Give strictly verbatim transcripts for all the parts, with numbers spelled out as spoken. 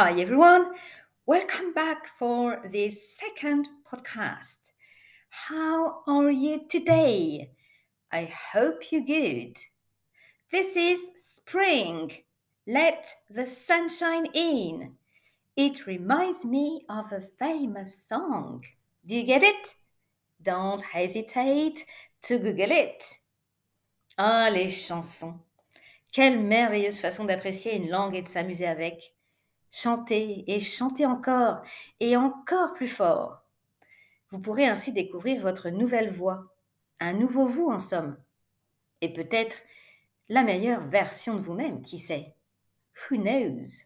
Hi everyone, welcome back for this second podcast. How are you today? I hope you're good. This is spring. Let the sunshine in. It reminds me of a famous song. Do you get it? Don't hesitate to Google it. Ah, les chansons. Quelle merveilleuse façon d'apprécier une langue et de s'amuser avec. Chanter et chanter encore et encore plus fort. Vous pourrez ainsi découvrir votre nouvelle voix, un nouveau vous en somme, et peut-être la meilleure version de vous-même, qui sait. Who knows?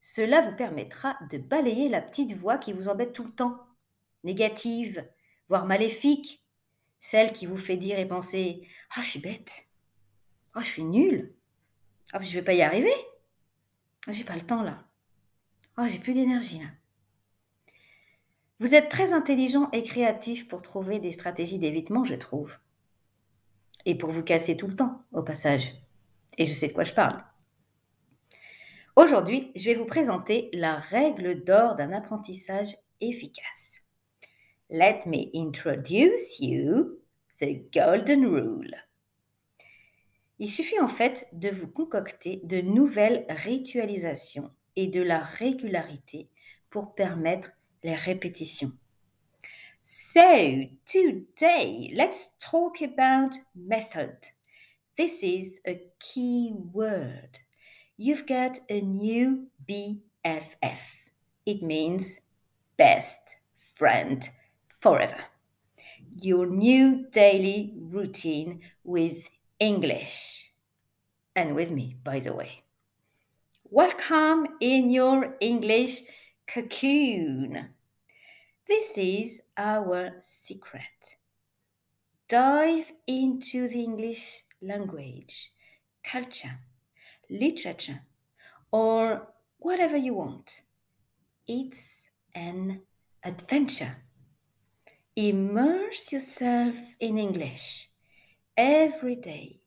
Cela vous permettra de balayer la petite voix qui vous embête tout le temps, négative, voire maléfique, celle qui vous fait dire et penser « Ah, je suis bête !»« Ah, je suis nulle !»« Ah, je ne vais pas y arriver !» J'ai pas le temps là. Oh, j'ai plus d'énergie là. Vous êtes très intelligent et créatif pour trouver des stratégies d'évitement, je trouve. Et pour vous casser tout le temps, au passage. Et je sais de quoi je parle. Aujourd'hui, je vais vous présenter la règle d'or d'un apprentissage efficace. Let me introduce you the golden rule. Il suffit en fait de vous concocter de nouvelles ritualisations et de la régularité pour permettre les répétitions. So, today, let's talk about method. This is a key word. You've got a new B F F. It means best friend forever. Your new daily routine with English, and with me, by the way. Welcome in your English cocoon. This is our secret. Dive into the English language, culture, literature, or whatever you want. It's an adventure. Immerse yourself in English. Every day,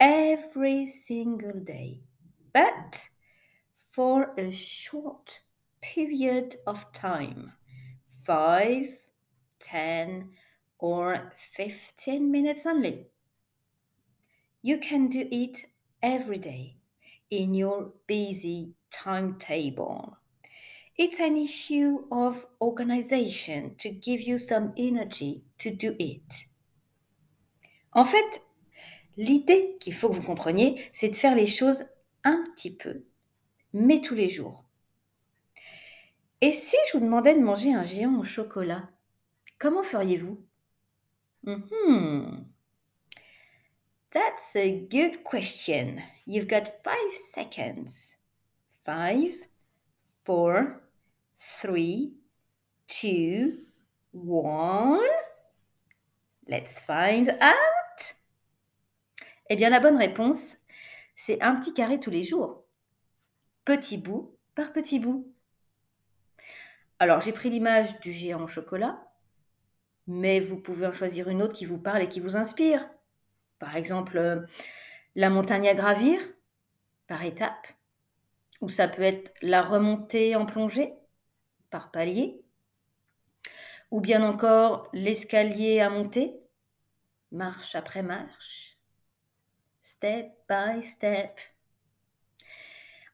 every single day, but for a short period of time, five, ten, or fifteen minutes only. You can do it every day in your busy timetable. It's an issue of organization to give you some energy to do it. En fait, l'idée qu'il faut que vous compreniez, c'est de faire les choses un petit peu, mais tous les jours. Et si je vous demandais de manger un géant au chocolat, comment feriez-vous? Mm-hmm. That's a good question. You've got five seconds. Five, four, three, two, one. Let's find out. Eh bien, la bonne réponse, c'est un petit carré tous les jours, petit bout par petit bout. Alors, j'ai pris l'image du géant au chocolat, mais vous pouvez en choisir une autre qui vous parle et qui vous inspire. Par exemple, la montagne à gravir, par étape, ou ça peut être la remontée en plongée, par palier, ou bien encore l'escalier à monter, marche après marche. Step by step.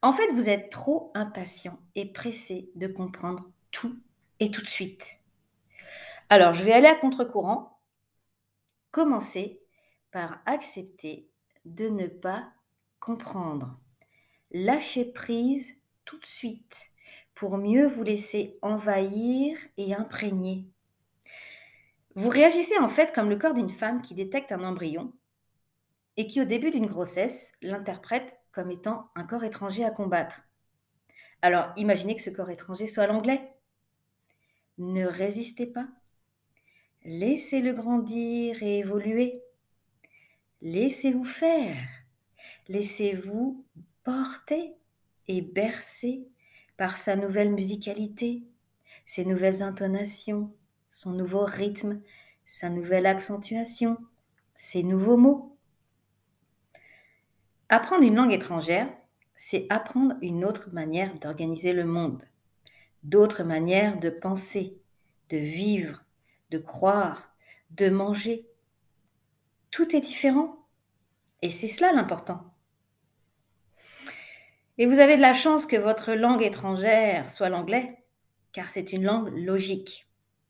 En fait, vous êtes trop impatient et pressé de comprendre tout et tout de suite. Alors, je vais aller à contre-courant. Commencez par accepter de ne pas comprendre. Lâchez prise tout de suite pour mieux vous laisser envahir et imprégner. Vous réagissez en fait comme le corps d'une femme qui détecte un embryon et qui, au début d'une grossesse, l'interprète comme étant un corps étranger à combattre. Alors, imaginez que ce corps étranger soit l'anglais. Ne résistez pas. Laissez-le grandir et évoluer. Laissez-vous faire. Laissez-vous porter et bercer par sa nouvelle musicalité, ses nouvelles intonations, son nouveau rythme, sa nouvelle accentuation, ses nouveaux mots. Apprendre une langue étrangère, c'est apprendre une autre manière d'organiser le monde, d'autres manières de penser, de vivre, de croire, de manger. Tout est différent. Et c'est cela l'important. Et vous avez de la chance que votre langue étrangère soit l'anglais, car c'est une langue logique.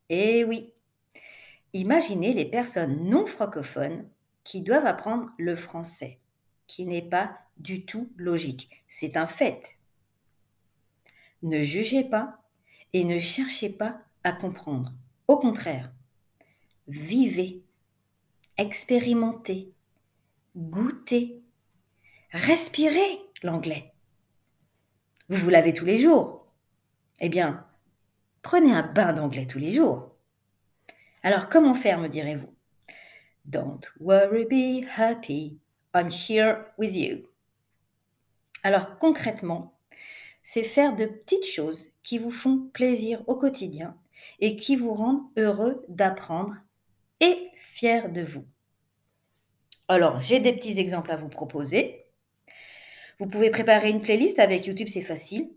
Eh oui. Imaginez les personnes non francophones qui doivent apprendre le français, qui n'est pas du tout logique. C'est un fait. Ne jugez pas et ne cherchez pas à comprendre. Au contraire, vivez, expérimentez, goûtez, respirez l'anglais. Vous vous lavez tous les jours. Eh bien, prenez un bain d'anglais tous les jours. Alors, comment faire, me direz-vous? Don't worry, be happy. I'm here with you. Alors, concrètement, c'est faire de petites choses qui vous font plaisir au quotidien et qui vous rendent heureux d'apprendre et fiers de vous. Alors, j'ai des petits exemples à vous proposer. Vous pouvez préparer une playlist avec YouTube, c'est facile,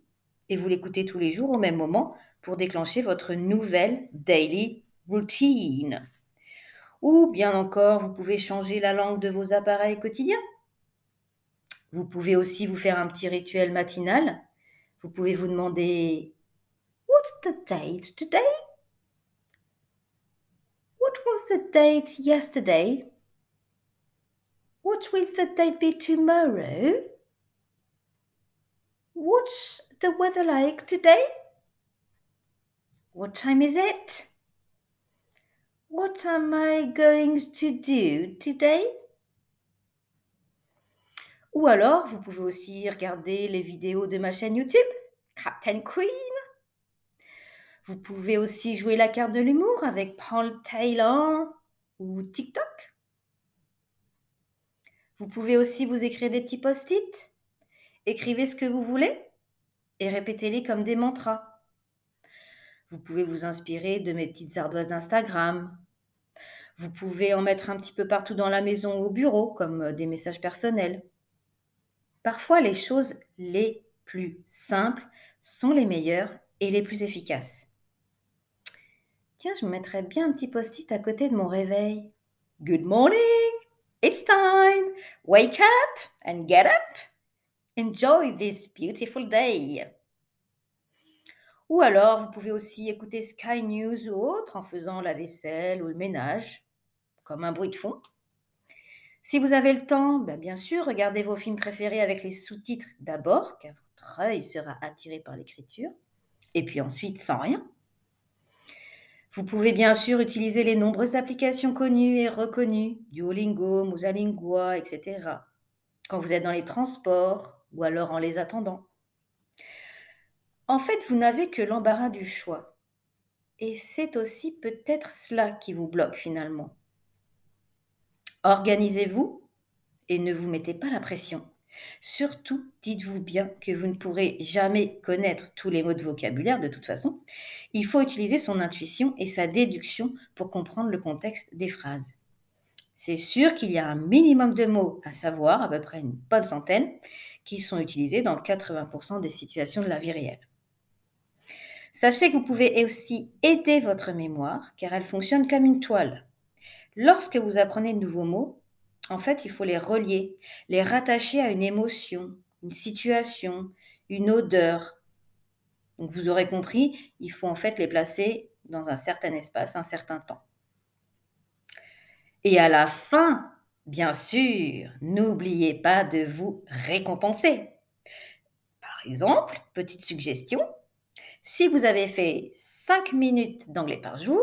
et vous l'écoutez tous les jours au même moment pour déclencher votre nouvelle daily routine. Ou bien encore, vous pouvez changer la langue de vos appareils quotidiens. Vous pouvez aussi vous faire un petit rituel matinal. Vous pouvez vous demander « What's the date today? What was the date yesterday? What will the date be tomorrow? What's the weather like today? What time is it? What am I going to do today? » Ou alors, vous pouvez aussi regarder les vidéos de ma chaîne YouTube, Captain Queen. Vous pouvez aussi jouer la carte de l'humour avec Paul Taylor ou TikTok. Vous pouvez aussi vous écrire des petits post-it. Écrivez ce que vous voulez et répétez-les comme des mantras. Vous pouvez vous inspirer de mes petites ardoises d'Instagram. Vous pouvez en mettre un petit peu partout dans la maison ou au bureau, comme des messages personnels. Parfois, les choses les plus simples sont les meilleures et les plus efficaces. Tiens, je me mettrais bien un petit post-it à côté de mon réveil. Good morning, it's time, wake up and get up, enjoy this beautiful day. Ou alors, vous pouvez aussi écouter Sky News ou autre en faisant la vaisselle ou le ménage, comme un bruit de fond. Si vous avez le temps, ben bien sûr, regardez vos films préférés avec les sous-titres d'abord, car votre œil sera attiré par l'écriture, et puis ensuite sans rien. Vous pouvez bien sûr utiliser les nombreuses applications connues et reconnues, Duolingo, Mousalingua, et cetera, quand vous êtes dans les transports ou alors en les attendant. En fait, vous n'avez que l'embarras du choix, et c'est aussi peut-être cela qui vous bloque finalement. Organisez-vous et ne vous mettez pas la pression. Surtout, dites-vous bien que vous ne pourrez jamais connaître tous les mots de vocabulaire de toute façon. Il faut utiliser son intuition et sa déduction pour comprendre le contexte des phrases. C'est sûr qu'il y a un minimum de mots à savoir, à peu près une bonne centaine, qui sont utilisés dans quatre-vingts pour cent des situations de la vie réelle. Sachez que vous pouvez aussi aider votre mémoire, car elle fonctionne comme une toile. Lorsque vous apprenez de nouveaux mots, en fait, il faut les relier, les rattacher à une émotion, une situation, une odeur. Donc, vous aurez compris, il faut en fait les placer dans un certain espace, un certain temps. Et à la fin, bien sûr, n'oubliez pas de vous récompenser. Par exemple, petite suggestion, si vous avez fait cinq minutes d'anglais par jour,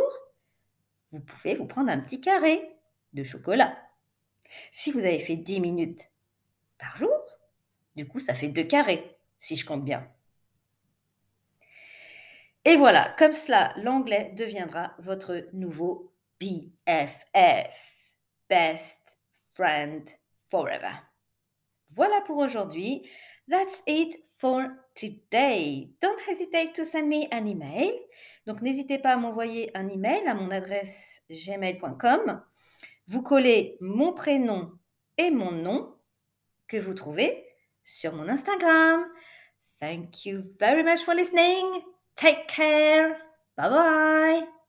vous pouvez vous prendre un petit carré de chocolat. Si vous avez fait dix minutes par jour, du coup, ça fait deux carrés, si je compte bien. Et voilà, comme cela, l'anglais deviendra votre nouveau B F F, Best Friend Forever. Voilà pour aujourd'hui. That's it for today. Don't hesitate to send me an email. Donc, n'hésitez pas à m'envoyer un email à mon adresse gmail point com. Vous collez mon prénom et mon nom que vous trouvez soon on Instagram. Thank you very much for listening. Take care. Bye-bye.